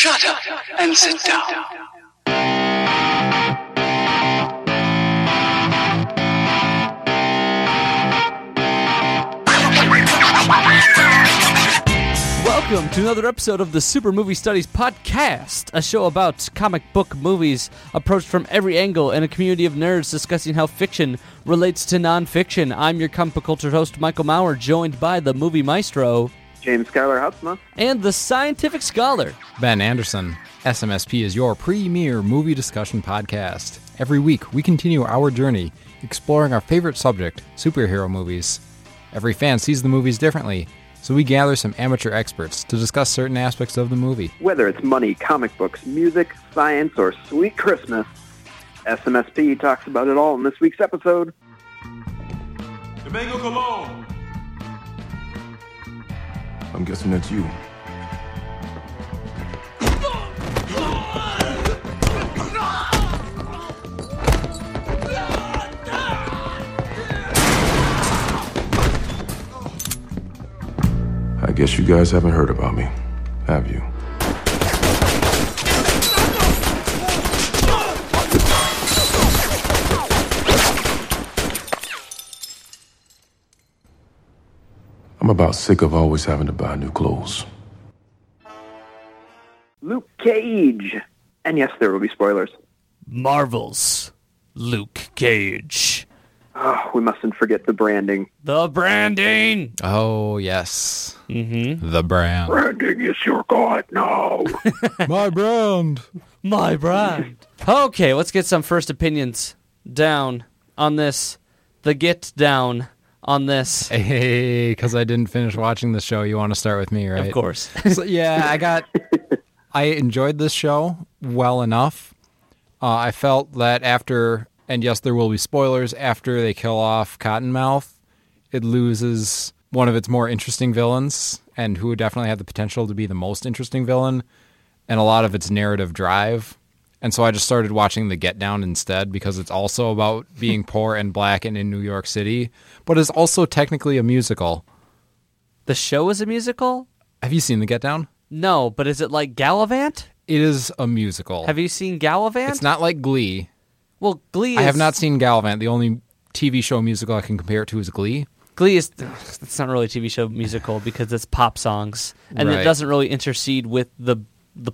Shut up and sit down. Welcome to another episode of the Super Movie Studies Podcast, a show about comic book movies approached from every angle and a community of nerds discussing how fiction relates to nonfiction. I'm your comic culture host, Michael Maurer, joined by the movie maestro, James Schuyler Hutzma, and the scientific scholar, Ben Anderson. SMSP is your premier movie discussion podcast. Every week, we continue our journey exploring our favorite subject, superhero movies. Every fan sees the movies differently, so we gather some amateur experts to discuss certain aspects of the movie. Whether it's money, comic books, music, science, or sweet Christmas, SMSP talks about it all in this week's episode. Domingo Colon! I'm guessing that's you. I guess you guys haven't heard about me, have you? I'm about sick of always having to buy new clothes. Luke Cage. And yes, there will be spoilers. Marvel's Luke Cage. Oh, we mustn't forget the branding. The branding! Oh, yes. Mm-hmm. The brand. Branding is your god now. My brand. My brand. Okay, let's get some first opinions down on this. The Get Down on this. Hey, because I didn't finish watching the show, you want to start with me, right? Of course. So, yeah, I enjoyed this show well enough. I felt that after... And yes, there will be spoilers. After they kill off Cottonmouth, it loses one of its more interesting villains, and who definitely had the potential to be the most interesting villain, and a lot of its narrative drive. And so I just started watching The Get Down instead, because it's also about being poor and black and in New York City, but is also technically a musical. The show is a musical? Have you seen The Get Down? No, but is it like Gallivant? It is a musical. Have you seen Gallivant? It's not like Glee. Well, Glee is... I have not seen Gallivant. The only TV show musical I can compare it to is Glee. Glee is... It's not really a TV show musical because it's pop songs. And It doesn't really intercede with the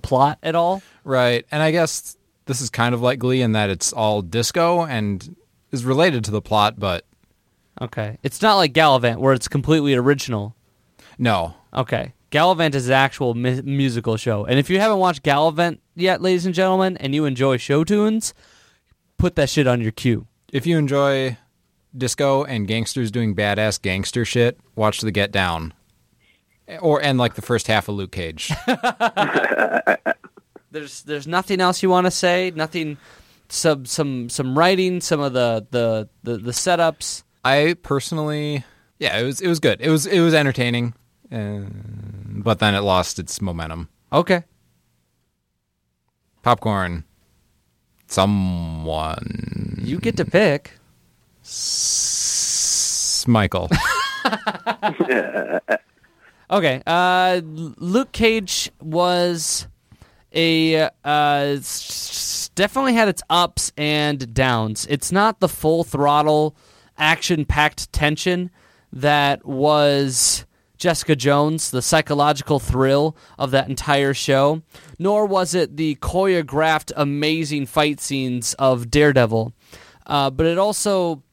plot at all. Right. And I guess this is kind of like Glee in that it's all disco and is related to the plot, but... Okay. It's not like Gallivant where it's completely original. No. Okay. Gallivant is an actual musical show. And if you haven't watched Gallivant yet, ladies and gentlemen, and you enjoy show tunes... Put that shit on your queue. If you enjoy disco and gangsters doing badass gangster shit, watch The Get Down. And like the first half of Luke Cage. There's nothing else you want to say? Nothing, some writing, some of the setups? I personally, yeah, it was good. It was entertaining, but then it lost its momentum. Okay. Popcorn. Someone. You get to pick. Michael. Okay. Luke Cage was a... definitely had its ups and downs. It's not the full throttle, action-packed tension that was... Jessica Jones, the psychological thrill of that entire show, nor was it the choreographed, amazing fight scenes of Daredevil. But it also,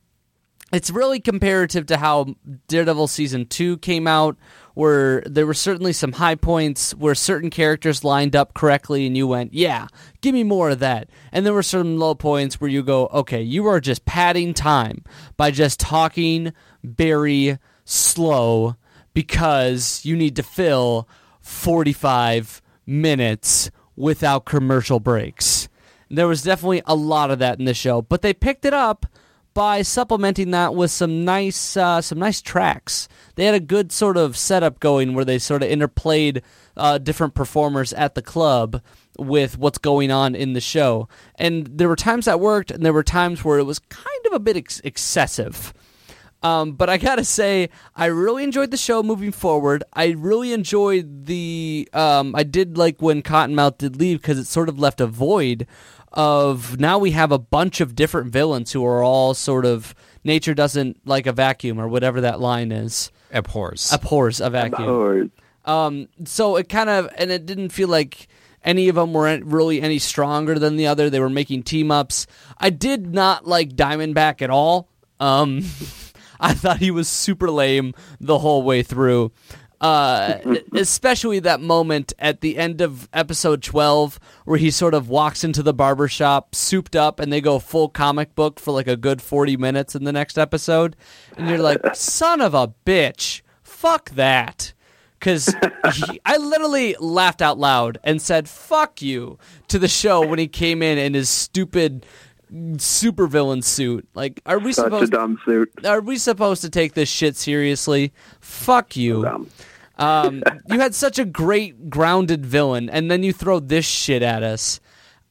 it's really comparative to how Daredevil Season 2 came out, where there were certainly some high points where certain characters lined up correctly and you went, yeah, give me more of that. And there were certain low points where you go, okay, you are just padding time by just talking very slow because you need to fill 45 minutes without commercial breaks. And there was definitely a lot of that in the show, but they picked it up by supplementing that with some nice tracks. They had a good sort of setup going where they sort of interplayed different performers at the club with what's going on in the show. And there were times that worked, and there were times where it was kind of a bit excessive. But I gotta say, I really enjoyed the show moving forward. I really enjoyed the... I did like when Cottonmouth did leave, because it sort of left a void of... Now we have a bunch of different villains who are all sort of... Nature doesn't like a vacuum, or whatever that line is. Abhors. Abhors a vacuum. Abhors. So it kind of... And it didn't feel like... Any of them weren't really any stronger than the other. They were making team-ups. I did not like Diamondback at all. I thought he was super lame the whole way through. Especially that moment at the end of episode 12 where he sort of walks into the barbershop, souped up, and they go full comic book for like a good 40 minutes in the next episode. And you're like, son of a bitch, fuck that. Because I literally laughed out loud and said, fuck you, to the show when he came in his stupid supervillain suit. Like, are we supposed to, dumb suit. Are we supposed to take this shit seriously? Fuck you. You had such a great grounded villain, and then you throw this shit at us.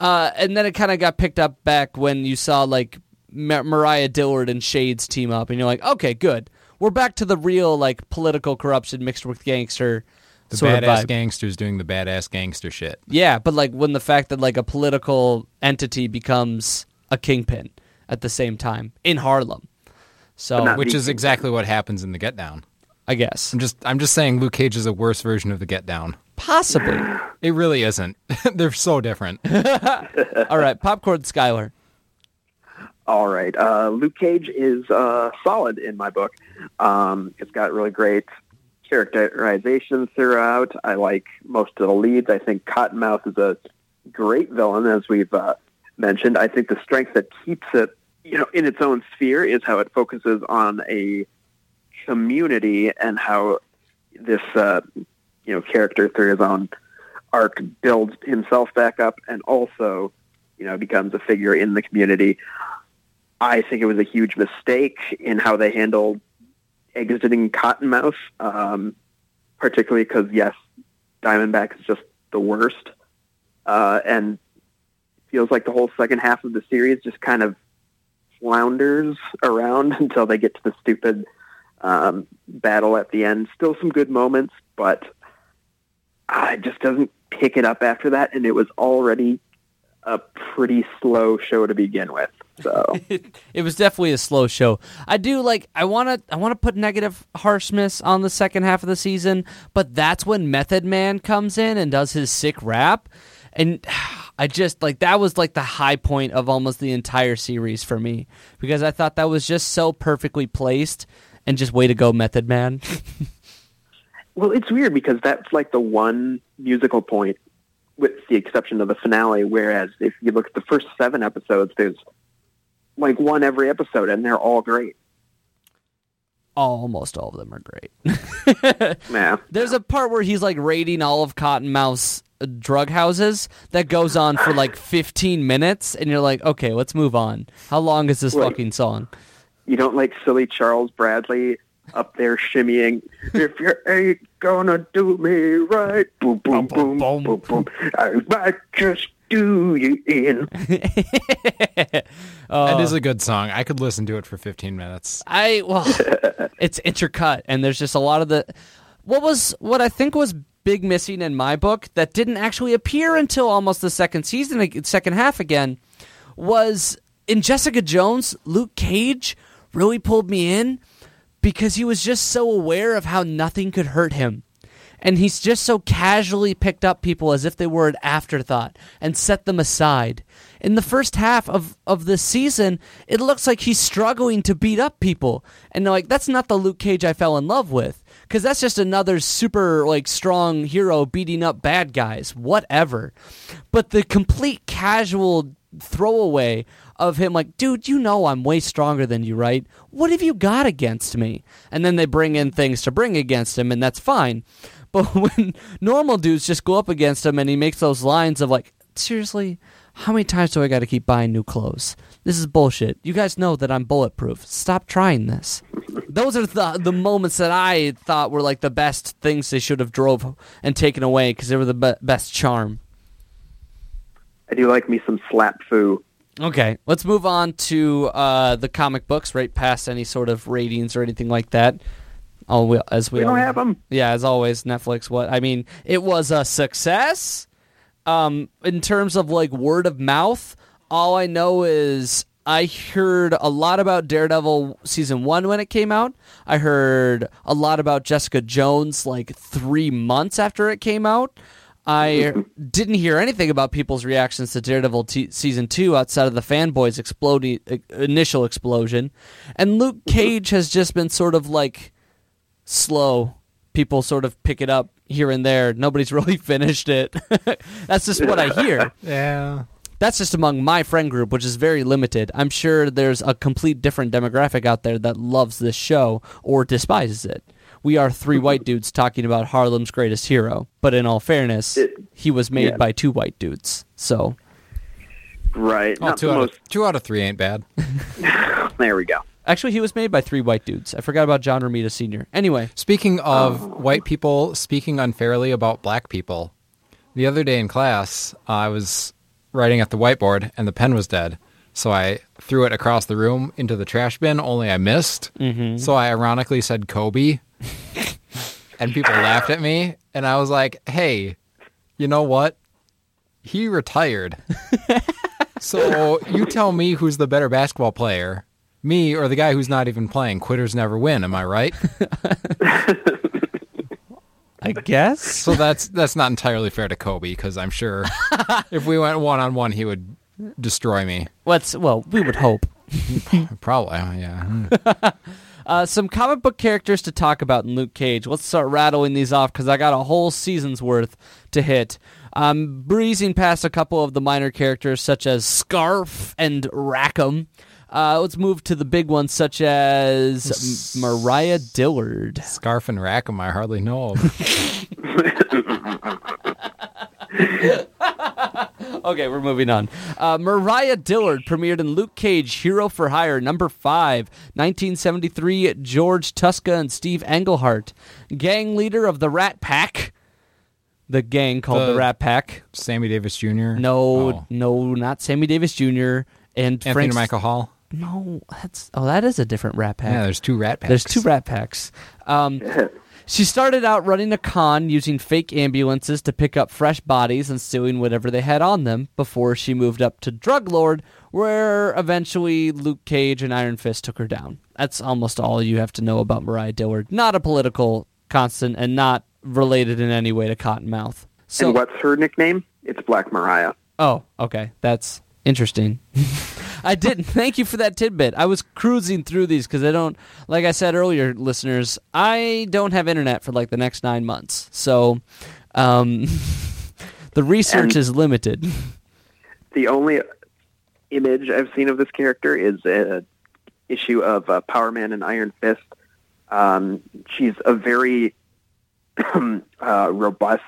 And then it kind of got picked up back when you saw, like, Mariah Dillard and Shades team up, and you're like, okay, good. We're back to the real, like, political corruption mixed with gangster. The badass gangsters doing the badass gangster shit. Yeah, but, like, when the fact that, like, a political entity becomes a kingpin at the same time in Harlem. So, which is exactly what happens in The Get Down. I guess. I'm just saying Luke Cage is a worse version of The Get Down. Possibly. It really isn't. They're so different. All right, Popcorn Skylar. All right. Luke Cage is solid in my book. It's got really great characterization throughout. I like most of the leads. I think Cottonmouth is a great villain, as we've mentioned. I think the strength that keeps it, you know, in its own sphere is how it focuses on a community and how this, you know, character through his own arc builds himself back up and also, you know, becomes a figure in the community. I think it was a huge mistake in how they handled exiting Cottonmouth, particularly because, yes, Diamondback is just the worst. And feels like the whole second half of the series just kind of flounders around until they get to the stupid battle at the end. Still some good moments, but it just doesn't pick it up after that, and it was already a pretty slow show to begin with. So it was definitely a slow show. I do like. I want to put negative harshness on the second half of the season, but that's when Method Man comes in and does his sick rap, and I just like that was like the high point of almost the entire series for me because I thought that was just so perfectly placed and just way to go, Method Man. Well, it's weird because that's like the one musical point, with the exception of the finale. Whereas if you look at the first 7 episodes, there's like one every episode, and they're all great. Almost all of them are great. Yeah. There's a part where he's like raiding all of Cottonmouth's drug houses that goes on for like 15 minutes, and you're like, okay, let's move on. How long is this fucking song? You don't like silly Charles Bradley up there shimmying, if you ain't gonna do me right, boom, boom, boom, boom, boom, boom, I might just do you in. That is a good song. I could listen to it for 15 minutes. It's intercut, and there's just a lot of the... What I think was big missing in my book that didn't actually appear until almost the second half again, was in Jessica Jones, Luke Cage really pulled me in because he was just so aware of how nothing could hurt him. And he's just so casually picked up people as if they were an afterthought and set them aside. In the first half of this season, it looks like he's struggling to beat up people. And like, that's not the Luke Cage I fell in love with. Because that's just another super like strong hero beating up bad guys, whatever. But the complete casual throwaway of him like, dude, you know I'm way stronger than you, right? What have you got against me? And then they bring in things to bring against him, and that's fine. But when normal dudes just go up against him and he makes those lines of like, seriously, how many times do I got to keep buying new clothes? This is bullshit. You guys know that I'm bulletproof. Stop trying this. Those are the moments that I thought were like the best things they should have drove and taken away because they were the best charm. I do like me some slap foo. Okay, let's move on to the comic books, right past any sort of ratings or anything like that. We don't have them. Yeah, as always, Netflix. It was a success. In terms of like word of mouth, all I know is I heard a lot about Daredevil season 1 when it came out. I heard a lot about Jessica Jones like 3 months after it came out. I didn't hear anything about people's reactions to Daredevil season 2 outside of the fanboys' initial explosion. And Luke Cage has just been sort of like slow. People sort of pick it up here and there. Nobody's really finished it. That's just what I hear. Yeah. That's just among my friend group, which is very limited. I'm sure there's a complete different demographic out there that loves this show or despises it. We are three white dudes talking about Harlem's Greatest Hero, but in all fairness, he was made by two white dudes. So, right, oh, two out of three ain't bad. There we go. Actually, he was made by three white dudes. I forgot about John Romita Sr. Anyway, speaking of white people speaking unfairly about black people, the other day in class, I was writing at the whiteboard and the pen was dead, so I threw it across the room into the trash bin, only I missed. Mm-hmm. So I ironically said Kobe and people laughed at me, and I was like, hey, you know what, he retired. So you tell me who's the better basketball player, me or the guy who's not even playing. Quitters never win, am I right? I guess. So that's not entirely fair to Kobe, because I'm sure if we went one-on-one, he would destroy me. We would hope. Probably, yeah. Some comic book characters to talk about in Luke Cage. Let's start rattling these off, because I got a whole season's worth to hit. I'm breezing past a couple of the minor characters, such as Scarf and Rackham. Let's move to the big ones, such as Mariah Dillard. Scarf and Rackham, I hardly know. Okay, we're moving on. Mariah Dillard premiered in Luke Cage, Hero for Hire, number 5, 1973, George Tuska and Steve Englehart. Gang leader of the Rat Pack. The gang called the Rat Pack. Sammy Davis Jr.? No, not Sammy Davis Jr. And Anthony Michael Hall? No, that is a different Rat Pack. Yeah, there's two Rat Packs. She started out running a con using fake ambulances to pick up fresh bodies and stealing whatever they had on them before she moved up to Drug Lord, where eventually Luke Cage and Iron Fist took her down. That's almost all you have to know about Mariah Dillard. Not a political constant and not related in any way to Cottonmouth. So, and what's her nickname? It's Black Mariah. Oh, okay. That's interesting. I didn't. Thank you for that tidbit. I was cruising through these because I don't, like I said earlier, listeners, I don't have internet for like the next 9 months. So the research is limited. The only image I've seen of this character is an issue of Power Man and Iron Fist. She's a very robust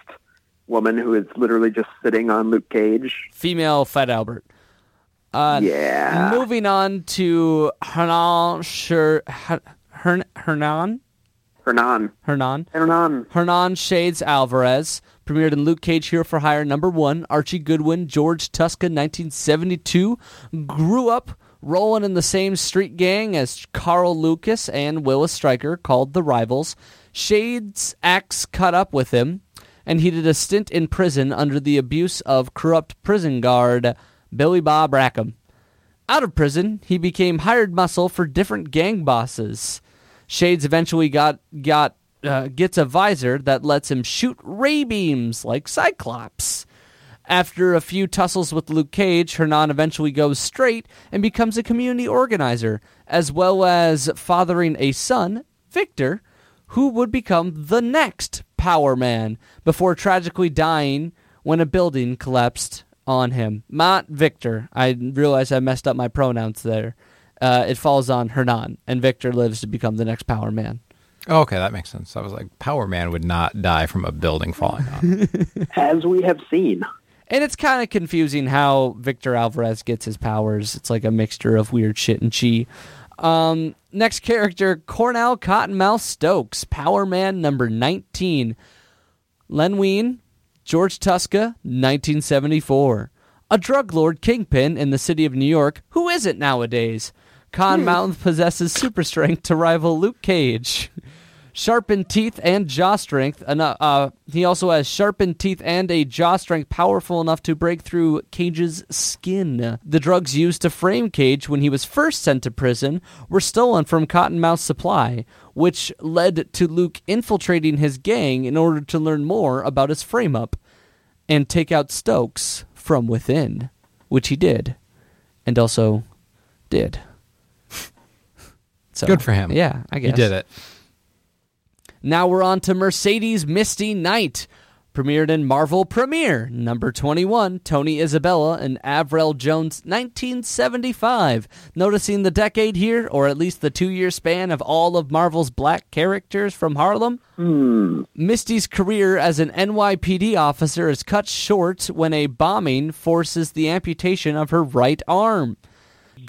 woman who is literally just sitting on Luke Cage. Female Fat Albert. Yeah. Moving on to Hernan Shades Alvarez, premiered in Luke Cage, Hero for Hire, number 1, Archie Goodwin, George Tuska, 1972, grew up rolling in the same street gang as Carl Lucas and Willis Stryker, called the Rivals. Shades' acts caught up with him, and he did a stint in prison under the abuse of corrupt prison guard Billy Bob Rackham. Out of prison, he became hired muscle for different gang bosses. Shades eventually gets a visor that lets him shoot ray beams like Cyclops. After a few tussles with Luke Cage, Hernan eventually goes straight and becomes a community organizer, as well as fathering a son, Victor, who would become the next Power Man, before tragically dying when a building collapsed on him. Not Victor. I realize I messed up my pronouns there. It falls on Hernan, and Victor lives to become the next Power Man. Oh, okay, that makes sense. I was like, Power Man would not die from a building falling on. As we have seen. And it's kind of confusing how Victor Alvarez gets his powers. It's like a mixture of weird shit and chi. Next character, Cornell Cottonmouth Stokes, Power Man number 19. Len Wein, George Tuska, 1974. a drug lord kingpin in the city of New York who isn't nowadays. Cottonmouth possesses super strength to rival Luke Cage. Sharpened teeth and jaw strength. He also has sharpened teeth and a jaw strength powerful enough to break through Cage's skin. The drugs used to frame Cage when he was first sent to prison were stolen from Cottonmouth's supply, which led to Luke infiltrating his gang in order to learn more about his frame-up and take out Stokes from within, which he did, and also did. So, good for him. Yeah, I guess. He did it. Now we're on to Mercedes Misty Knight. Premiered in Marvel Premiere, number 21, Tony Isabella and Avril Jones, 1975. Noticing the decade here, or at least the 2-year span of all of Marvel's black characters from Harlem? Misty's career as an NYPD officer is cut short when a bombing forces the amputation of her right arm.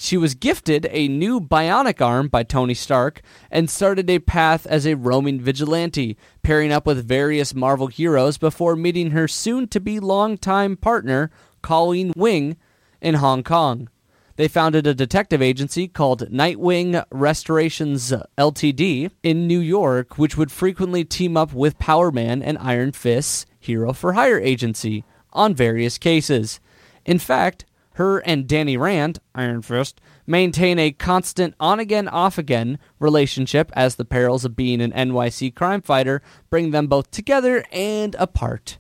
She was gifted a new bionic arm by Tony Stark and started a path as a roaming vigilante, pairing up with various Marvel heroes before meeting her soon-to-be longtime partner, Colleen Wing, in Hong Kong. They founded a detective agency called Nightwing Restorations Ltd. in New York, which would frequently team up with Power Man and Iron Fist's hero-for-hire agency on various cases. In fact, her and Danny Rand, Iron Fist, maintain a constant on-again, off-again relationship as the perils of being an NYC crime fighter bring them both together and apart.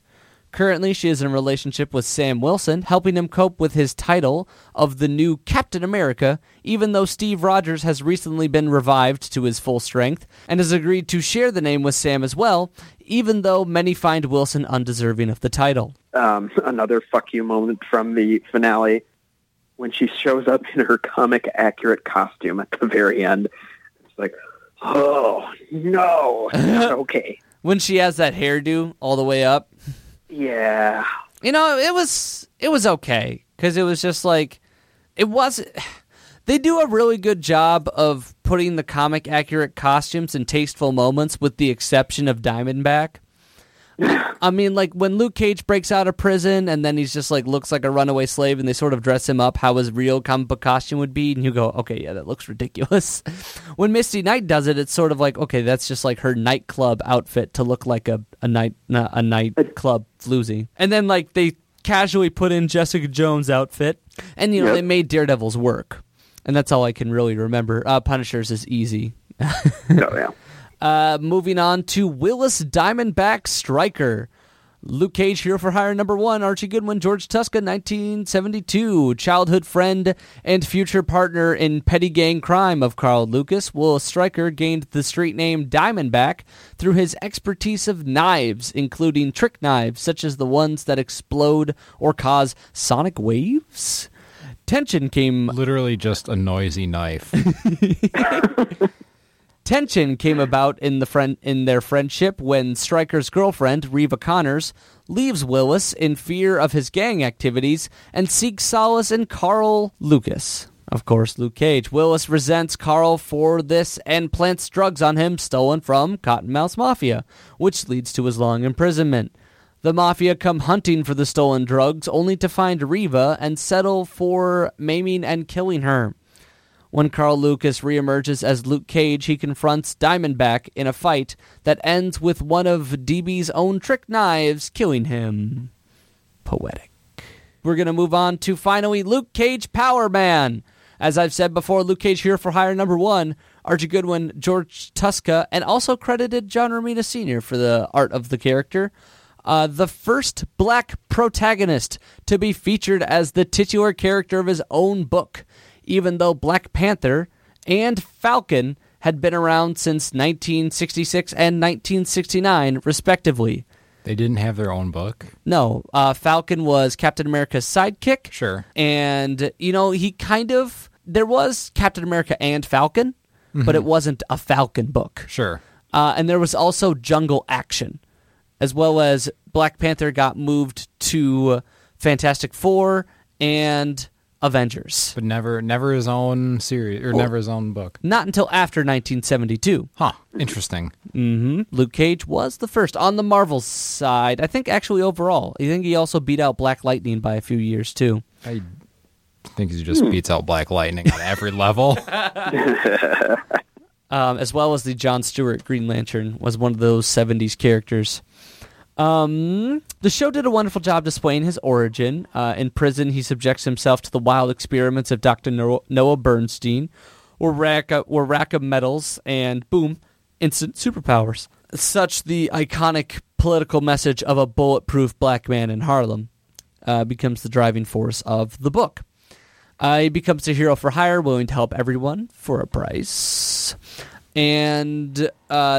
Currently, she is in a relationship with Sam Wilson, helping him cope with his title of the new Captain America, even though Steve Rogers has recently been revived to his full strength and has agreed to share the name with Sam as well, even though many find Wilson undeserving of the title. Another fuck you moment from the finale when she shows up in her comic accurate costume at the very end. It's like, oh, no, not okay. When she has that hairdo all the way up. Yeah. You know, it was okay because it was just like, it wasn't... They do a really good job of putting the comic accurate costumes in tasteful moments with the exception of Diamondback. I mean, like when Luke Cage breaks out of prison and then he's just like looks like a runaway slave and they sort of dress him up how his real comic book costume would be, and you go, okay, yeah, that looks ridiculous. When Misty Knight does it, it's sort of like, okay, that's just like her nightclub outfit to look like a nightclub floozy. And then like they casually put in Jessica Jones' outfit, and you know they made Daredevil's work, and that's all I can really remember. Punisher's is easy. Oh yeah. Moving on to Willis Diamondback Striker. Luke Cage, Hero for Hire number 1, Archie Goodwin, George Tuska, 1972. Childhood friend and future partner in petty gang crime of Carl Lucas, Willis Striker gained the street name Diamondback through his expertise of knives, including trick knives, such as the ones that explode or cause sonic waves. Tension came... Literally just a noisy knife. Tension came about in their friendship when Stryker's girlfriend, Reva Connors, leaves Willis in fear of his gang activities and seeks solace in Carl Lucas. Of course, Luke Cage. Willis resents Carl for this and plants drugs on him stolen from Cottonmouth's Mafia, which leads to his long imprisonment. The Mafia come hunting for the stolen drugs only to find Reva and settle for maiming and killing her. When Carl Lucas reemerges as Luke Cage, he confronts Diamondback in a fight that ends with one of DB's own trick knives killing him. Poetic. We're going to move on to, finally, Luke Cage Power Man. As I've said before, Luke Cage Hero for Hire number 1, Archie Goodwin, George Tuska, and also credited John Romita Sr. for the art of the character. The first black protagonist to be featured as the titular character of his own book, even though Black Panther and Falcon had been around since 1966 and 1969, respectively. They didn't have their own book? No. Falcon was Captain America's sidekick. Sure. And, you know, he kind of... There was Captain America and Falcon, but it wasn't a Falcon book. Sure. And there was also Jungle Action, as well as Black Panther got moved to Fantastic Four and... Avengers. But never his own series, or never his own book. Not until after 1972. Huh. Interesting. Luke Cage was the first on the Marvel side. I think actually overall. I think he also beat out Black Lightning by a few years too. I think he just beats out Black Lightning on every level. As well as the John Stewart Green Lantern was one of those 70s characters. The show did a wonderful job displaying his origin. In prison, he subjects himself to the wild experiments of Dr. Noah Bernstein, or rack of medals, and boom, instant superpowers. Such the iconic political message of a bulletproof black man in Harlem becomes the driving force of the book. He becomes a hero for hire, willing to help everyone for a price, and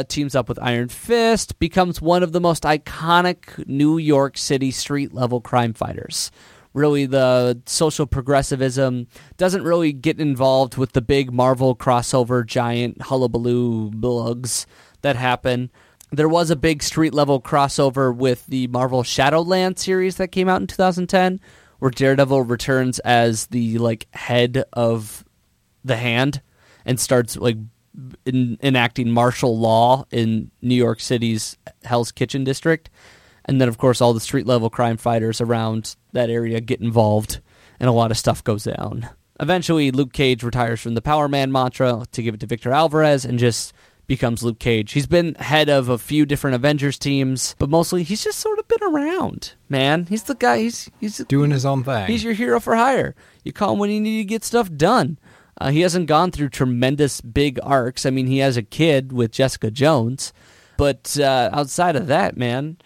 teams up with Iron Fist, becomes one of the most iconic New York City street-level crime fighters. Really, the social progressivism doesn't really get involved with the big Marvel crossover giant hullabaloo bugs that happen. There was a big street-level crossover with the Marvel Shadowland series that came out in 2010, where Daredevil returns as the head of the Hand and starts enacting martial law in New York City's Hell's Kitchen district. And then, of course, all the street-level crime fighters around that area get involved, and a lot of stuff goes down. Eventually, Luke Cage retires from the Power Man mantra to give it to Victor Alvarez and just becomes Luke Cage. He's been head of a few different Avengers teams, but mostly he's just sort of been around, man. He's the guy. He's doing his own thing. He's your hero for hire. You call him when you need to get stuff done. He hasn't gone through tremendous big arcs. I mean, he has a kid with Jessica Jones, but outside of that, man,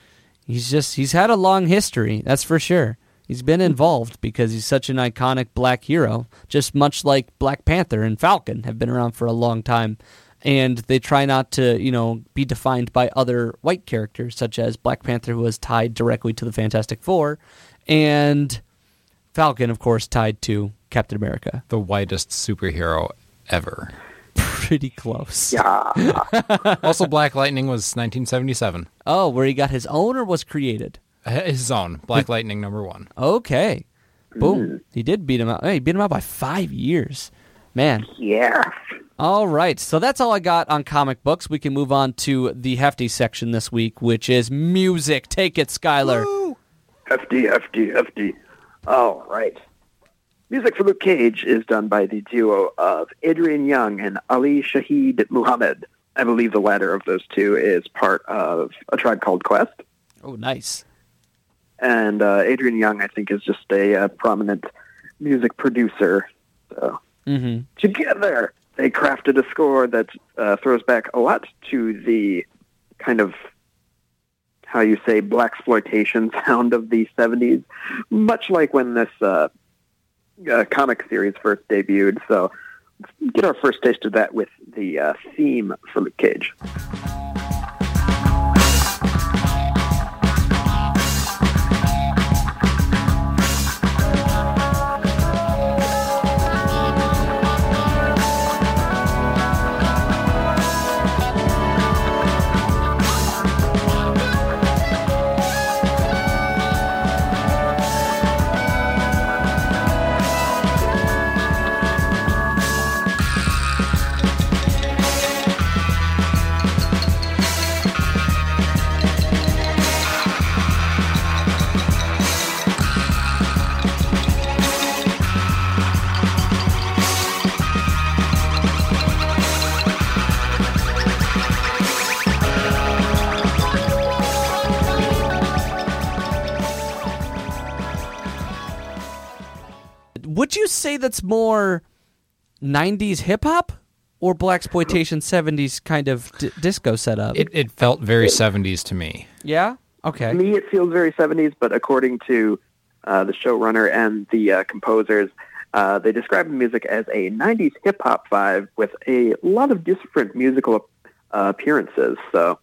he's had a long history, that's for sure. He's been involved because he's such an iconic black hero, just much like Black Panther and Falcon have been around for a long time, and they try not to, be defined by other white characters, such as Black Panther, who was tied directly to the Fantastic Four, and Falcon, of course, tied to Captain America. The whitest superhero ever. Pretty close. Yeah. Also, Black Lightning was 1977. Oh, where he got his own or was created? His own. Black Lightning #1. Okay. Boom. He did beat him out. He beat him out by 5 years. Man. Yeah. All right. So that's all I got on comic books. We can move on to the hefty section this week, which is music. Take it, Schuyler. Woo! Hefty. All right. Music for Luke Cage is done by the duo of Adrian Younge and Ali Shaheed Muhammad. I believe the latter of those two is part of A Tribe Called Quest. Oh, nice. And Adrian Younge, I think, is just a prominent music producer. So together, they crafted a score that throws back a lot to the kind of, how you say, blaxploitation sound of the 70s, much like when this comic series first debuted. So let's get our first taste of that with the theme from Luke Cage. Would you say that's more 90s hip-hop or blaxploitation 70s kind of disco setup? It felt very 70s to me. Yeah? Okay. To me, it feels very 70s, but according to the showrunner and the composers, they describe the music as a 90s hip-hop vibe with a lot of different musical appearances. So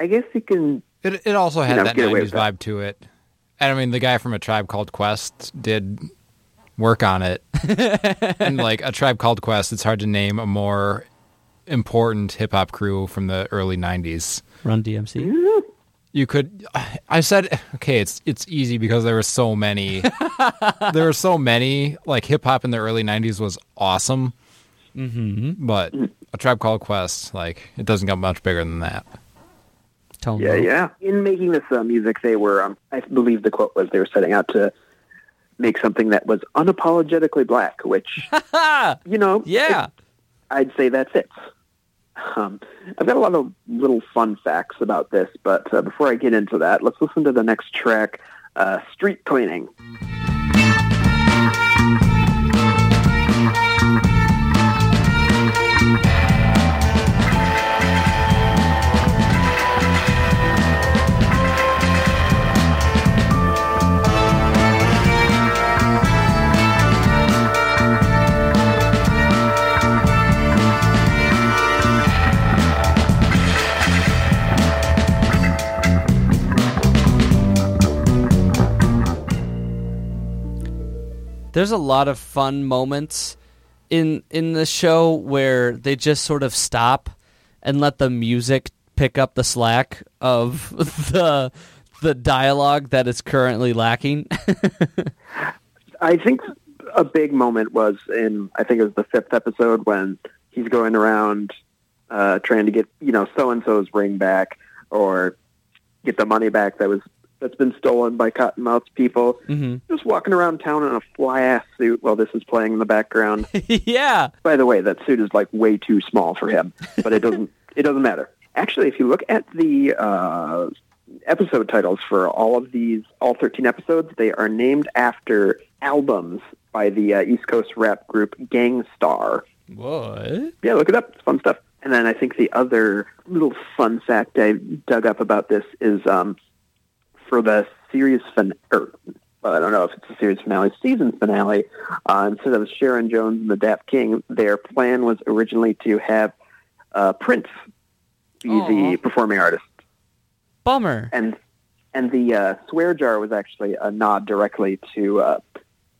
I guess you can... It also had that 90s vibe to it. And I mean, the guy from A Tribe Called Quest did... work on it. And A Tribe Called Quest, it's hard to name a more important hip-hop crew from the early 90s. Run DMC. You could... I said, okay, it's easy because there were so many. There were so many. Hip-hop in the early 90s was awesome. Mm-hmm. But A Tribe Called Quest, it doesn't get much bigger than that. Yeah. In making this music, they were... I believe the quote was they were setting out to make something that was unapologetically black, which, you know, yeah, I'd say that fits. I've got a lot of little fun facts about this, but before I get into that, let's listen to the next track, Street Cleaning. There's a lot of fun moments in the show where they just sort of stop and let the music pick up the slack of the dialogue that is currently lacking. I think a big moment was in, I think it was the 5th episode when he's going around trying to get, you know, so-and-so's ring back or get the money back that's been stolen by Cottonmouth's people. Mm-hmm. Just walking around town in a fly-ass suit while this is playing in the background. Yeah. By the way, that suit is like way too small for him, but it doesn't matter. Actually, if you look at the episode titles for all 13 episodes, they are named after albums by the East Coast rap group Gangstar. What? Yeah, look it up. It's fun stuff. And then I think the other little fun fact I dug up about this is... for the series finale, I don't know if it's a series finale, season finale, instead of Sharon Jones and the Dap King, their plan was originally to have Prince be the performing artist. Bummer. And the swear jar was actually a nod directly to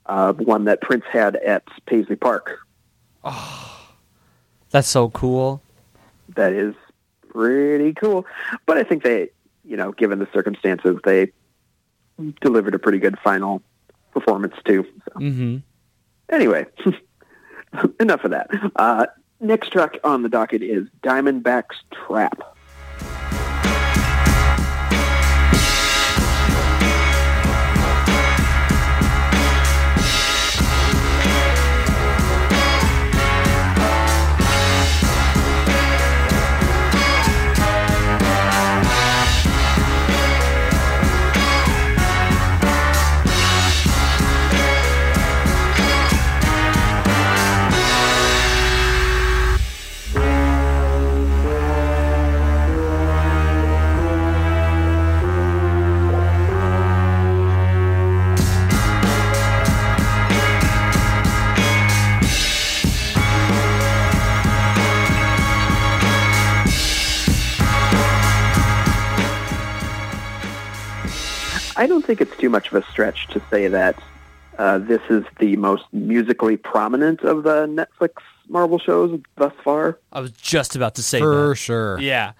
one that Prince had at Paisley Park. Oh, that's so cool. That is pretty cool. But I think they... you know, given the circumstances, they delivered a pretty good final performance, too. So. Mm-hmm. Anyway, enough of that. Next track on the docket is Diamondback's Trap. I don't think it's too much of a stretch to say that this is the most musically prominent of the Netflix Marvel shows thus far. I was just about to say that. For sure. Yeah,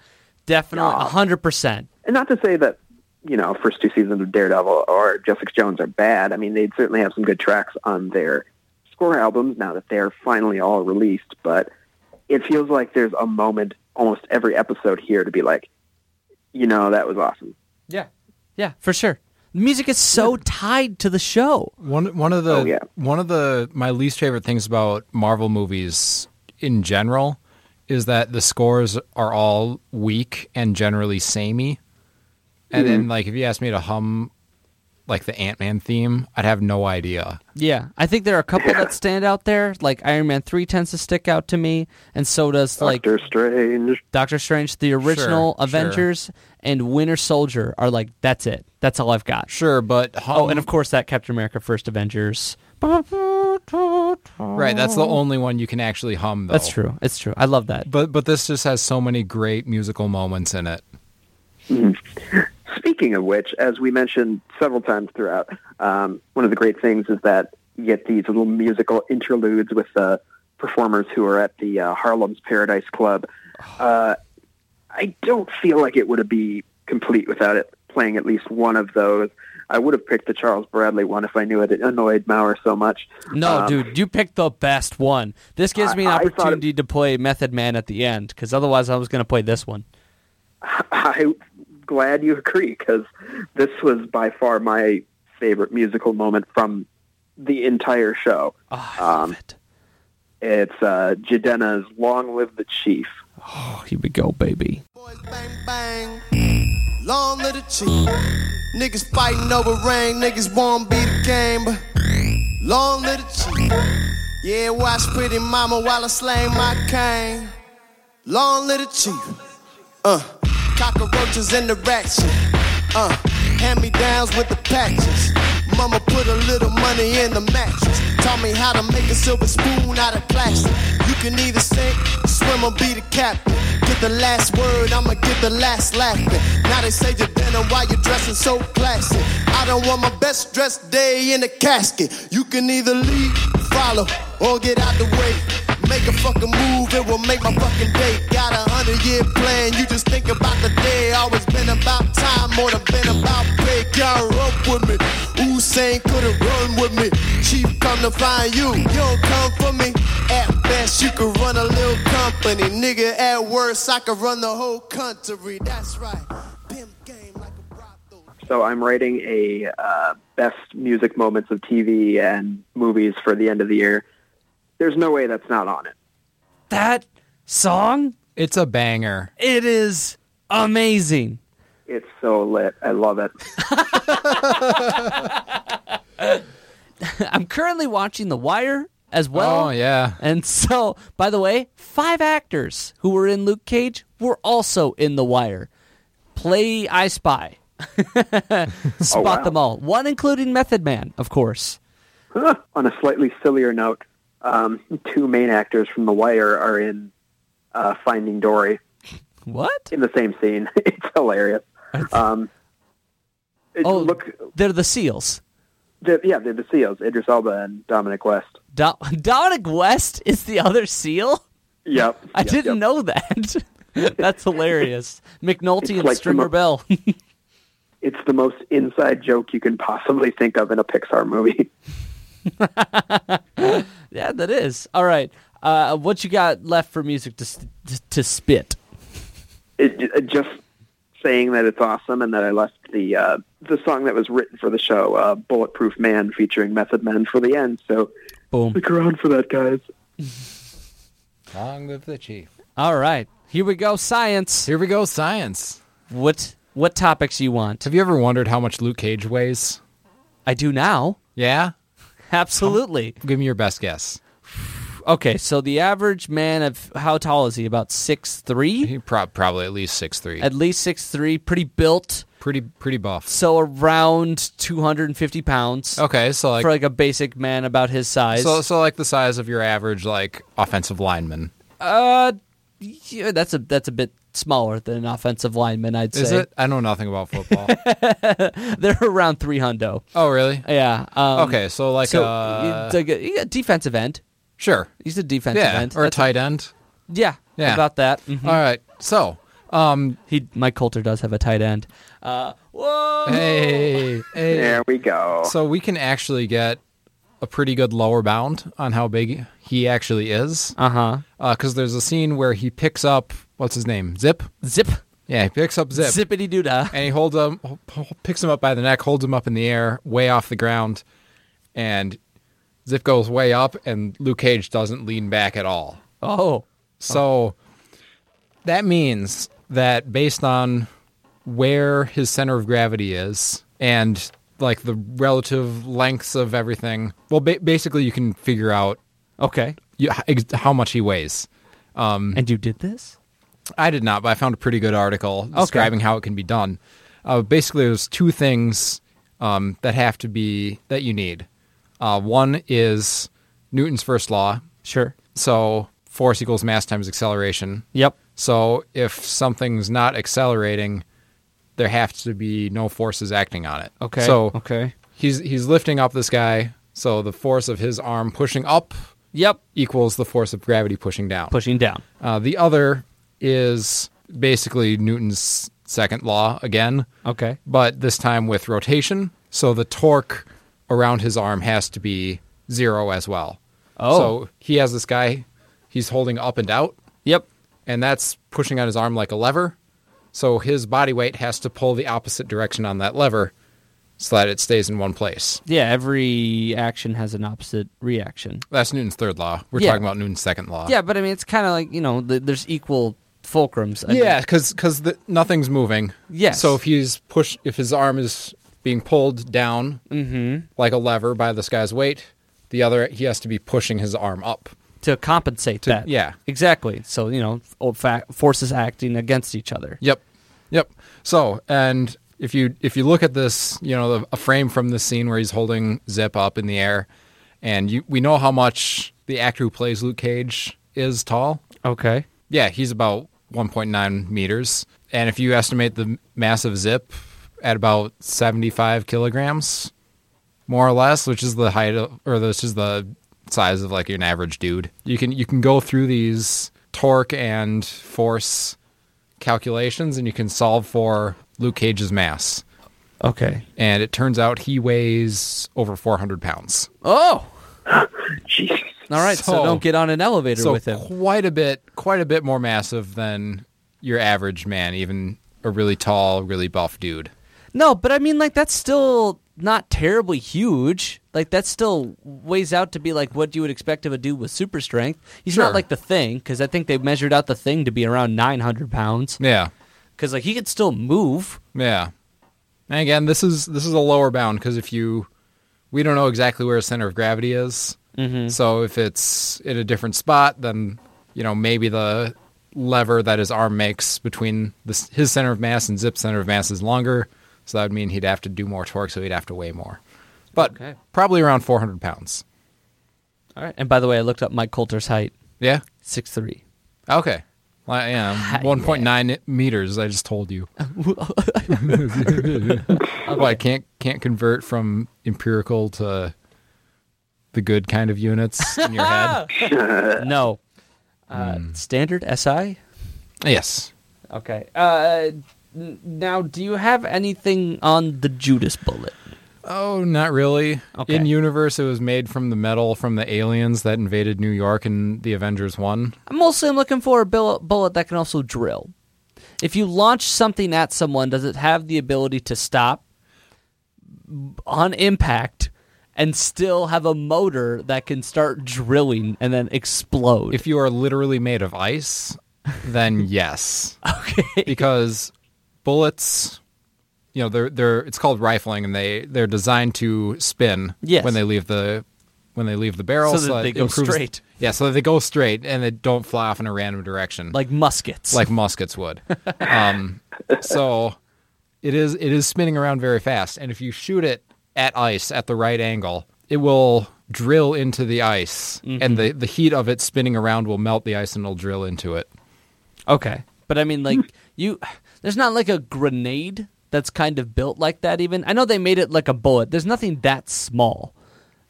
definitely, 100%. And not to say that, you know, first two seasons of Daredevil or Jessica Jones are bad. I mean, they certainly have some good tracks on their score albums now that they're finally all released, but it feels like there's a moment almost every episode here to be like, you know, that was awesome. Yeah, yeah, for sure. Music is so tied to the show. One of my least favorite things about Marvel movies in general is that the scores are all weak and generally samey. And then, like, if you asked me to hum like the Ant-Man theme, I'd have no idea. Yeah, I think there are a couple that stand out there. Like Iron Man 3 tends to stick out to me, and so does Doctor Strange, the original Avengers, and Winter Soldier are like, that's it. That's all I've got. Sure, but... and of course that Captain America First Avengers. Right, that's the only one you can actually hum, though. That's true. It's true. I love that. But this just has so many great musical moments in it. Speaking of which, as we mentioned several times throughout, one of the great things is that you get these little musical interludes with the performers who are at the Harlem's Paradise Club. I don't feel like it would be complete without it playing at least one of those. I would have picked the Charles Bradley one if I knew it annoyed Maurer so much. No, dude, you picked the best one. This gives me an opportunity to play Method Man at the end, because otherwise I was going to play this one. I'm glad you agree, because this was by far my favorite musical moment from the entire show. Oh, I love it. It's Jidenna's Long Live the Chief. Oh, here we go, baby. Boys, bang, bang. Long live the chief. Niggas fighting over rain. Niggas won't be the game. But long live the chief. Yeah, watch pretty mama while I slay my cane. Long live the chief. Cockroaches in the ratchet. Hand-me-downs with the patches. Mama put a little money in the mattress. Taught me how to make a silver spoon out of plastic. You can either sink, swim, or be the captain. Get the last word, I'ma get the last laughing. Now they say you're dinner while you're dressing so classy. I don't want my best dressed day in the casket. You can either lead, follow, or get out the way. Make a fucking move, it will make my fucking day. Got a 100-year plan, you just think about the day. Always been about time, more than been about pay. Y'all up with me, Usain couldn't run with me. Chief come to find you, you don't come for me. At best, you could run a little company. Nigga, at worst, I could run the whole country. That's right. Pimp game like a brothel. So I'm writing a best music moments of TV and movies for the end of the year. There's no way that's not on it. That song? It's a banger. It is amazing. It's so lit. I love it. I'm currently watching The Wire as well. Oh, yeah. And so, by the way, 5 actors who were in Luke Cage were also in The Wire. Play I Spy. Spot oh, wow. them all. One including Method Man, of course. On a slightly sillier note, 2 main actors from The Wire are in Finding Dory. What? In the same scene. It's hilarious. They're the SEALs. They're the SEALs, Idris Elba and Dominic West. Dominic West is the other SEAL? Yep. I didn't know that. That's hilarious. McNulty and like Stringer Bell. It's the most inside joke you can possibly think of in a Pixar movie. Yeah, that is. All right. What you got left for music to spit? Just saying that it's awesome and that I left the song that was written for the show, Bulletproof Man featuring Method Man for the end. So boom. Stick around for that, guys. Long live the chief. All right. Here we go, science. Here we go, science. What topics you want? Have you ever wondered how much Luke Cage weighs? I do now. Yeah? Absolutely. Give me your best guess. Okay, so the average man of how tall is he? About 6'3"? He probably at least 6'3". At least 6'3", pretty built, pretty buff. So around 250 pounds. Okay, so like for like a basic man about his size. So like the size of your average like offensive lineman. Yeah, that's a bit smaller than an offensive lineman, I'd say. Is it? I know nothing about football. They're around 300. Oh, really? Yeah. Okay, so like a defensive end. Sure. He's a defensive end. Or that's a tight end. Yeah. About that. Mm-hmm. All right. So, Mike Coulter does have a tight end. Whoa! Hey. There we go. So we can actually get a pretty good lower bound on how big he actually is. Uh-huh. Because there's a scene where he picks up, what's his name? Zip? Yeah, he picks up Zip. Zippity doodah. And he picks him up by the neck, holds him up in the air, way off the ground, and Zip goes way up, and Luke Cage doesn't lean back at all. Oh. So that means that based on where his center of gravity is and like the relative lengths of everything, well, basically you can figure out how much he weighs. And you did this? I did not, but I found a pretty good article describing how it can be done. Basically, there's 2 things that you need. One is Newton's first law. Sure. So force equals mass times acceleration. Yep. So if something's not accelerating, there have to be no forces acting on it. Okay. So he's lifting up this guy. So the force of his arm pushing up. Yep. Equals the force of gravity pushing down. The other is basically Newton's second law again. Okay. But this time with rotation. So the torque around his arm has to be 0 as well. Oh. So he has this guy he's holding up and out. Yep. And that's pushing on his arm like a lever. So his body weight has to pull the opposite direction on that lever. so that it stays in one place. Yeah, every action has an opposite reaction. That's Newton's third law. We're talking about Newton's second law. Yeah, but I mean, it's kind of like, you know, there's equal fulcrums. Because nothing's moving. Yes. So if if his arm is being pulled down like a lever by this guy's weight, the other, he has to be pushing his arm up. To compensate that. Yeah. Exactly. So, you know, forces acting against each other. Yep. So, and... If you look at this, you know, a frame from this scene where he's holding Zip up in the air, and we know how much the actor who plays Luke Cage is tall. Okay. Yeah, he's about 1.9 meters. And if you estimate the mass of Zip at about 75 kilograms, more or less, which is the height of, or this is the size of like an average dude, you can go through these torque and force calculations and you can solve for Luke Cage's mass. Okay. And it turns out he weighs over 400 pounds. Oh! Jeez. All right, so don't get on an elevator with him. Quite a bit more massive than your average man, even a really tall, really buff dude. No, but I mean, like, that's still not terribly huge. Like, that still weighs out to be, like, what you would expect of a dude with super strength. He's not like The Thing, because I think they measured out The Thing to be around 900 pounds. Yeah. Because, like, he could still move. Yeah. And again, this is a lower bound, because we don't know exactly where his center of gravity is. Mm-hmm. So if it's in a different spot, then, you know, maybe the lever that his arm makes between his center of mass and Zip's center of mass is longer. So that would mean he'd have to do more torque, so he'd have to weigh more. But probably around 400 pounds. All right. And by the way, I looked up Mike Coulter's height. Yeah? 6'3". Okay. I am 1.9 meters. I just told you. Well, I can't convert from empirical to the good kind of units in your head. No, standard SI. Yes. Okay. Now, do you have anything on the Judas bullet? Oh, not really. Okay. In universe, it was made from the metal from the aliens that invaded New York in the Avengers 1. I'm looking for a bullet that can also drill. If you launch something at someone, does it have the ability to stop on impact and still have a motor that can start drilling and then explode? If you are literally made of ice, then yes. Okay. Because bullets... You know, it's called rifling, and they're designed to spin when they leave the barrel, so that they go straight. Yeah, so that they go straight and they don't fly off in a random direction, like muskets would. So it is spinning around very fast, and if you shoot it at ice at the right angle, it will drill into the ice, and the heat of it spinning around will melt the ice and it'll drill into it. Okay, but I mean, like there's not like a grenade that's kind of built like that even. I know they made it like a bullet. There's nothing that small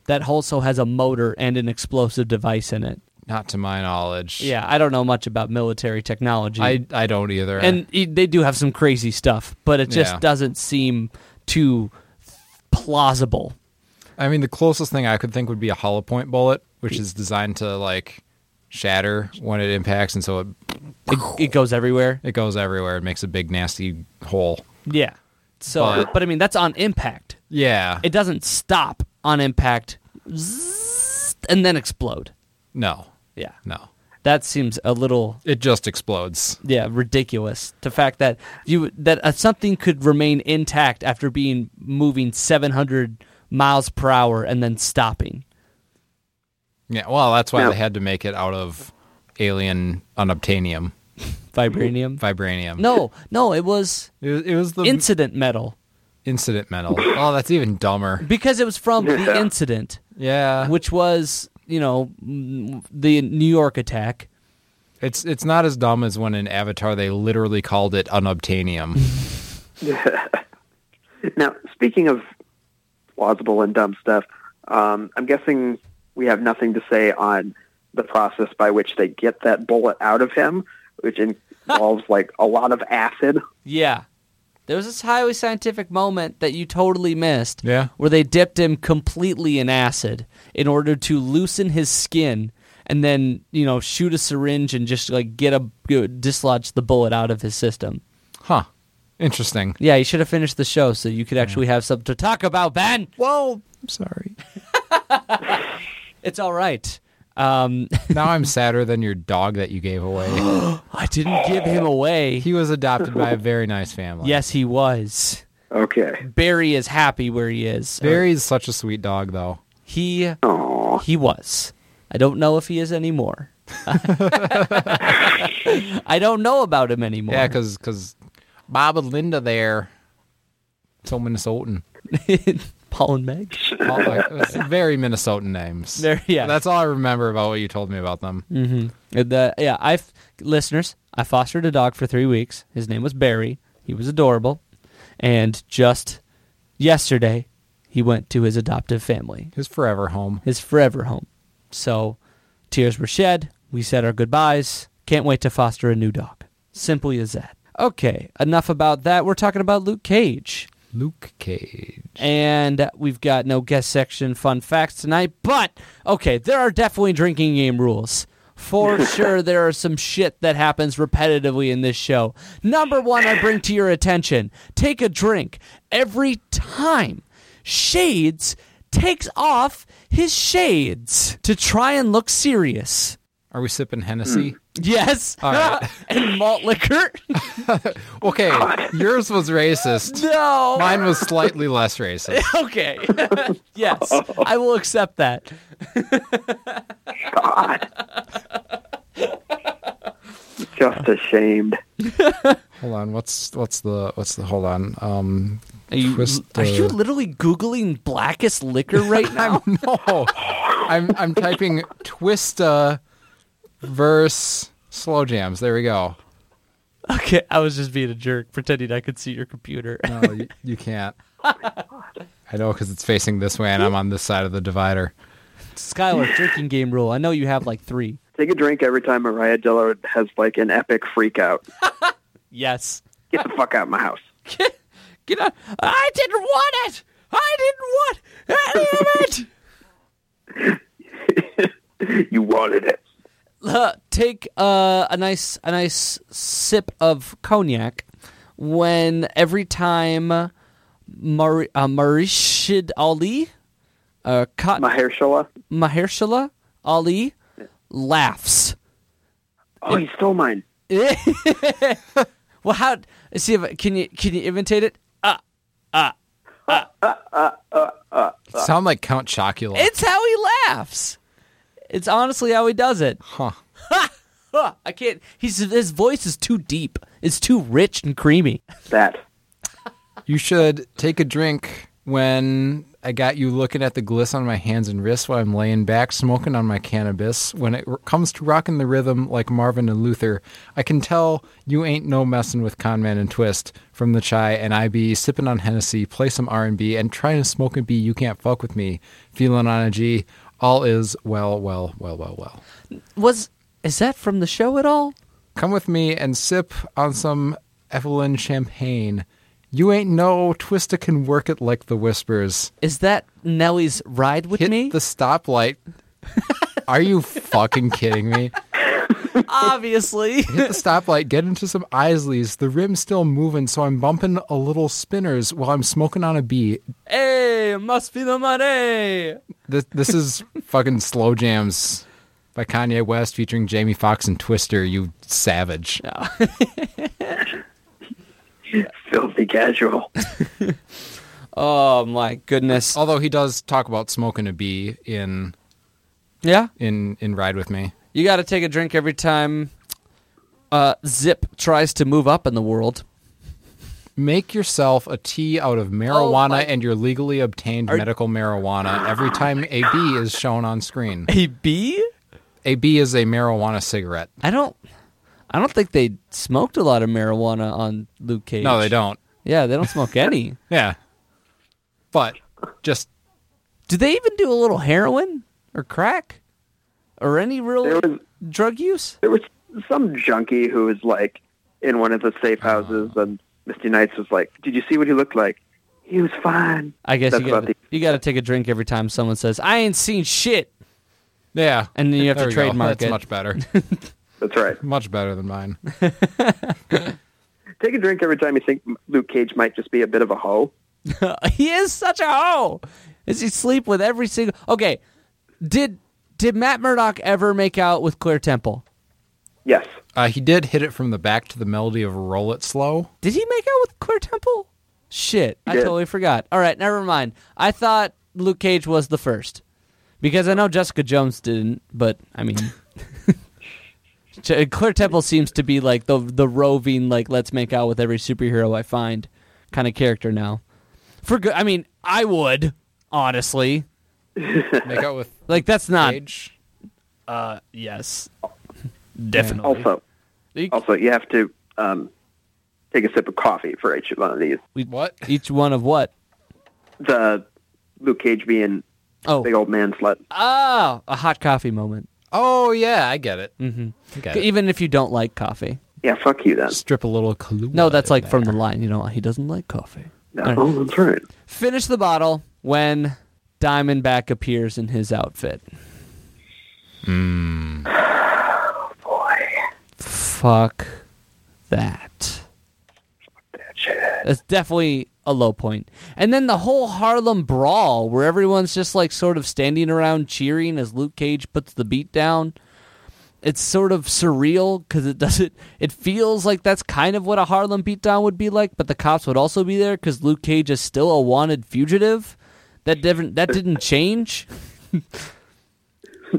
that also has a motor and an explosive device in it. Not to my knowledge. Yeah, I don't know much about military technology. I don't either. And they do have some crazy stuff, but it just doesn't seem too plausible. I mean, the closest thing I could think would be a hollow point bullet, which is designed to, like, shatter when it impacts, and so it goes everywhere. It goes everywhere. It makes a big, nasty hole. Yeah. So, but I mean, that's on impact. Yeah. It doesn't stop on impact and then explode. No. Yeah. No. That seems a little... It just explodes. Yeah, ridiculous. The fact that something could remain intact after being moving 700 miles per hour and then stopping. Yeah, well, that's why they had to make it out of alien unobtainium. Vibranium. No, it was the incident metal. Incident metal. Oh, that's even dumber. Because it was from the incident. Yeah. Which was, you know, the New York attack. It's not as dumb as when in Avatar they literally called it unobtainium. Now, speaking of plausible and dumb stuff, I'm guessing we have nothing to say on the process by which they get that bullet out of him, which involves, like, a lot of acid. Yeah. There was this highly scientific moment that you totally missed where they dipped him completely in acid in order to loosen his skin and then, you know, shoot a syringe and just, like, dislodge the bullet out of his system. Huh. Interesting. Yeah, you should have finished the show so you could actually have something to talk about, Ben. Whoa. I'm sorry. It's all right. Now I'm sadder than your dog that you gave away. I didn't give him away. He was adopted by a very nice family. Yes, he was. Okay. Barry is happy where he is. Barry is such a sweet dog, though. He was. I don't know if he is anymore. I don't know about him anymore. Yeah, because Bob and Linda there, so Minnesotan. Paul and Meg? Very Minnesotan names. They're, yeah. That's all I remember about what you told me about them. Mm-hmm. Listeners, I fostered a dog for 3 weeks. His name was Barry. He was adorable. And just yesterday, he went to his adoptive family. His forever home. So tears were shed. We said our goodbyes. Can't wait to foster a new dog. Simply as that. Okay, enough about that. We're talking about Luke Cage. And we've got no guest section fun facts tonight, but, okay, there are definitely drinking game rules. For sure, there are some shit that happens repetitively in this show. Number one, I bring to your attention, take a drink. Every time Shades takes off his shades to try and look serious. Are we sipping Hennessy? Yes. All right. And malt liquor. Okay. Yours was racist. No. Mine was slightly less racist. Okay. Yes. I will accept that. God. Just ashamed. Hold on. What's the hold on? Are you literally Googling blackest liquor right now? No. I'm typing Twista verse slow jams. There we go. Okay, I was just being a jerk, pretending I could see your computer. No, you can't. I know, because it's facing this way, and I'm on this side of the divider. Skylar, drinking game rule. I know you have like 3. Take a drink every time Mariah Dillard has like an epic freak out. Yes. Get the fuck out of my house. Get out. I didn't want it. I didn't want it. You wanted it. Take a nice sip of cognac when every time Mahershala Ali laughs. Oh, he stole mine. Well, how? See if can you imitate it? Sound like Count Chocula. It's how he laughs. It's honestly how he does it. Huh. I can't. His voice is too deep. It's too rich and creamy. That. You should take a drink when I got you looking at the gliss on my hands and wrists while I'm laying back smoking on my cannabis. When it comes to rocking the rhythm like Marvin and Luther, I can tell you ain't no messing with Conman and Twist from the Chai and I be sipping on Hennessy, play some R&B, and trying to smoke and be you can't fuck with me. Feeling on a G. All is well. Is that from the show at all? Come with me and sip on some Evelyn champagne. You ain't no Twista can work it like the Whispers. Is that Nelly's Ride With Me? Hit the stoplight. Are you fucking kidding me? Obviously. Hit the stoplight, get into some Isleys. The rim's still moving, so I'm bumping a little spinners while I'm smoking on a beat. Hey, must be the money. This is fucking Slow Jams by Kanye West featuring Jamie Foxx and Twister, you savage. Oh. Filthy casual. Oh, my goodness. Although he does talk about smoking a bee in Ride With Me. You got to take a drink every time Zip tries to move up in the world. Make yourself a tea out of marijuana and your legally obtained medical marijuana every time a bee is shown on screen. A bee? A bee is a marijuana cigarette. I don't think they smoked a lot of marijuana on Luke Cage. No, they don't. Yeah, they don't smoke any. Yeah. But just... Do they even do a little heroin or crack? Or any real drug use? There was some junkie who was like in one of the safe houses, and Misty Knight was like, "Did you see what he looked like? He was fine." I guess you got to take a drink every time someone says, "I ain't seen shit." Yeah, and then you have to trademark it. That's much better. That's right. Much better than mine. take a drink every time you think Luke Cage might just be a bit of a hoe. He is such a hoe. Does he sleep with every single... Okay, did Matt Murdock ever make out with Claire Temple? Yes. He did hit it from the back to the melody of Roll It Slow. Did he make out with Claire Temple? Shit, I totally forgot. All right, never mind. I thought Luke Cage was the first. Because I know Jessica Jones didn't, but, I mean... Claire Temple seems to be like the roving, like, let's make out with every superhero I find kind of character now. For good, I mean, I would, honestly. Make out with like, that's not... Cage? Yes. Definitely. Also, you have to take a sip of coffee for each one of these. What? Each one of what? The Luke Cage being big old man slut. Oh, a hot coffee moment. Oh, yeah, I get it. Mm-hmm. Even if you don't like coffee. Yeah, fuck you then. Strip a little Kahlua. No, that's like from the line. You know, he doesn't like coffee. No, right. Oh, that's right. Finish the bottle when Diamondback appears in his outfit. Oh, boy. Fuck that shit. That's definitely a low point. And then the whole Harlem brawl where everyone's just like sort of standing around cheering as Luke Cage puts the beat down. It's sort of surreal because it feels like that's kind of what a Harlem beatdown would be like, but the cops would also be there because Luke Cage is still a wanted fugitive. That didn't change.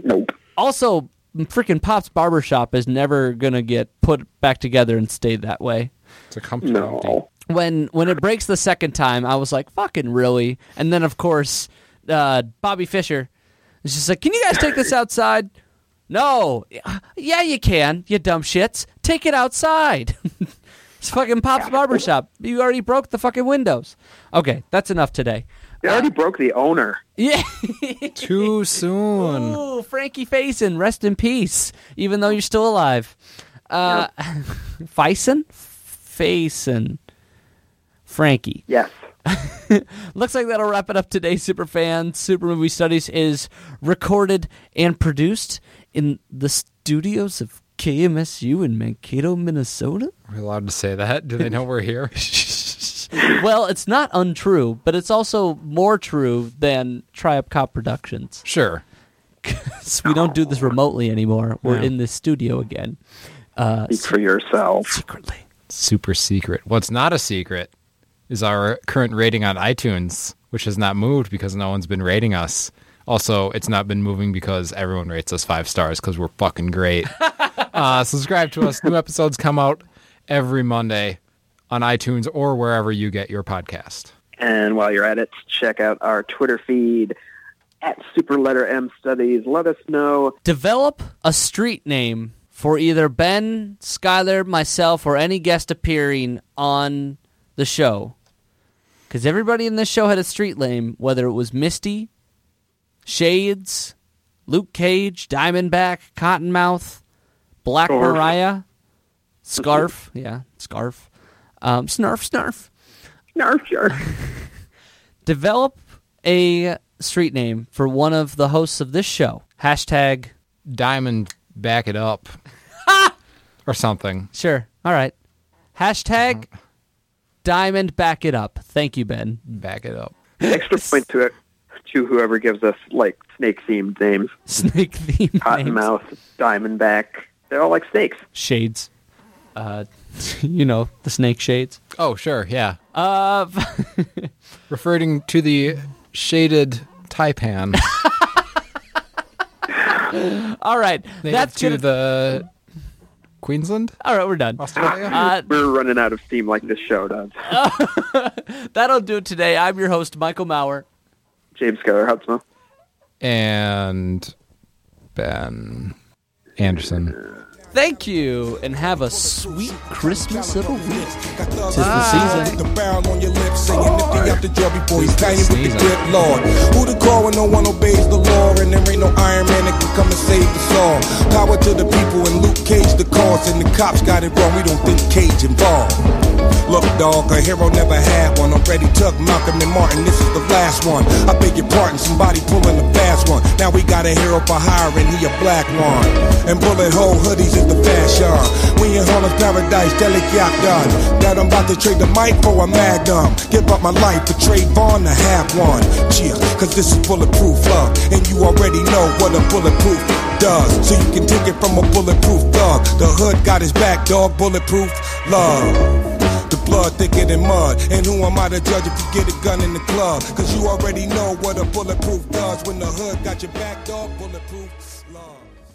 Nope. Also, freaking Pop's Barbershop is never going to get put back together and stay that way. It's a comfort. No. When it breaks the second time, I was like, fucking really? And then, of course, Bobby Fischer is just like, can you guys take this outside? No. Yeah, you can, you dumb shits. Take it outside. It's fucking Pop's Barbershop. You already broke the fucking windows. Okay, that's enough today. They already broke the owner. Yeah. Too soon. Ooh, Frankie Faison, rest in peace, even though you're still alive. Faison? Faison. Frankie. Yes. Looks like that'll wrap it up today, Superfans. Super Movie Studies is recorded and produced in the studios of KMSU in Mankato, Minnesota. Are we allowed to say that? Do they know we're here? Well, it's not untrue, but it's also more true than Tri-Up Cop Productions. Sure. Because we don't do this remotely anymore. We're in this studio again. Speak for yourself. Secretly. Super secret. What's not a secret is our current rating on iTunes, which has not moved because no one's been rating us. Also, it's not been moving because everyone rates us 5 stars because we're fucking great. Subscribe to us. New episodes come out every Monday on iTunes or wherever you get your podcast. And while you're at it, check out our Twitter feed at @SuperLetterMStudies. Let us know. Develop a street name for either Ben, Schuyler, myself, or any guest appearing on the show. Because everybody in this show had a street name, whether it was Misty, Shades, Luke Cage, Diamondback, Cottonmouth, Black Mariah, Scarf. Yeah, Scarf. Snarf. Snarf. Develop a street name for one of the hosts of this show. # Diamond Back It Up. Or something. Sure. All right. # Diamond Back It Up. Thank you, Ben. Back it up. Extra point to it. To whoever gives us, like, snake-themed names. Snake-themed Cottonmouth, names. Diamondback. They're all like snakes. Shades. You know, the snake shades. Oh, sure, yeah. Referring to the shaded taipan. All right. The Queensland? All right, we're done. Australia? We're running out of steam like this show does. That'll do it today. I'm your host, Michael Maurer. James Schuyler Hutzma. And Ben Anderson. Thank you, and have a sweet Christmas of a week. Tis the season. The barrel on your lips, saying nifty out the jail before he's tiny with the grip, Lord. Who to call when no one obeys the law, and there ain't no Iron Man that can come and save the song. Power to the people, and Luke Cage the cause and the cops got it wrong. We don't think Cage involved. Look, dog, a hero never had one. I'm Freddie Tuck, Malcolm and Martin. This is the last one. I beg your pardon, somebody pulling a fast one. Now we got a hero for hire and he a black one. And bullet hole hoodies is the fashion. We in Harlem's paradise, delic yacht done. That I'm about to trade the mic for a magnum. Give up my life for Trayvon to have one. Cheer, cause this is bulletproof love. And you already know what a bulletproof does. So you can take it from a bulletproof dog. The hood got his back, dog, bulletproof love. The blood thicker than mud, and who am I to judge if you get a gun in the club? Cause you already know what a bulletproof does. When the hood got your back, dog, bulletproof love.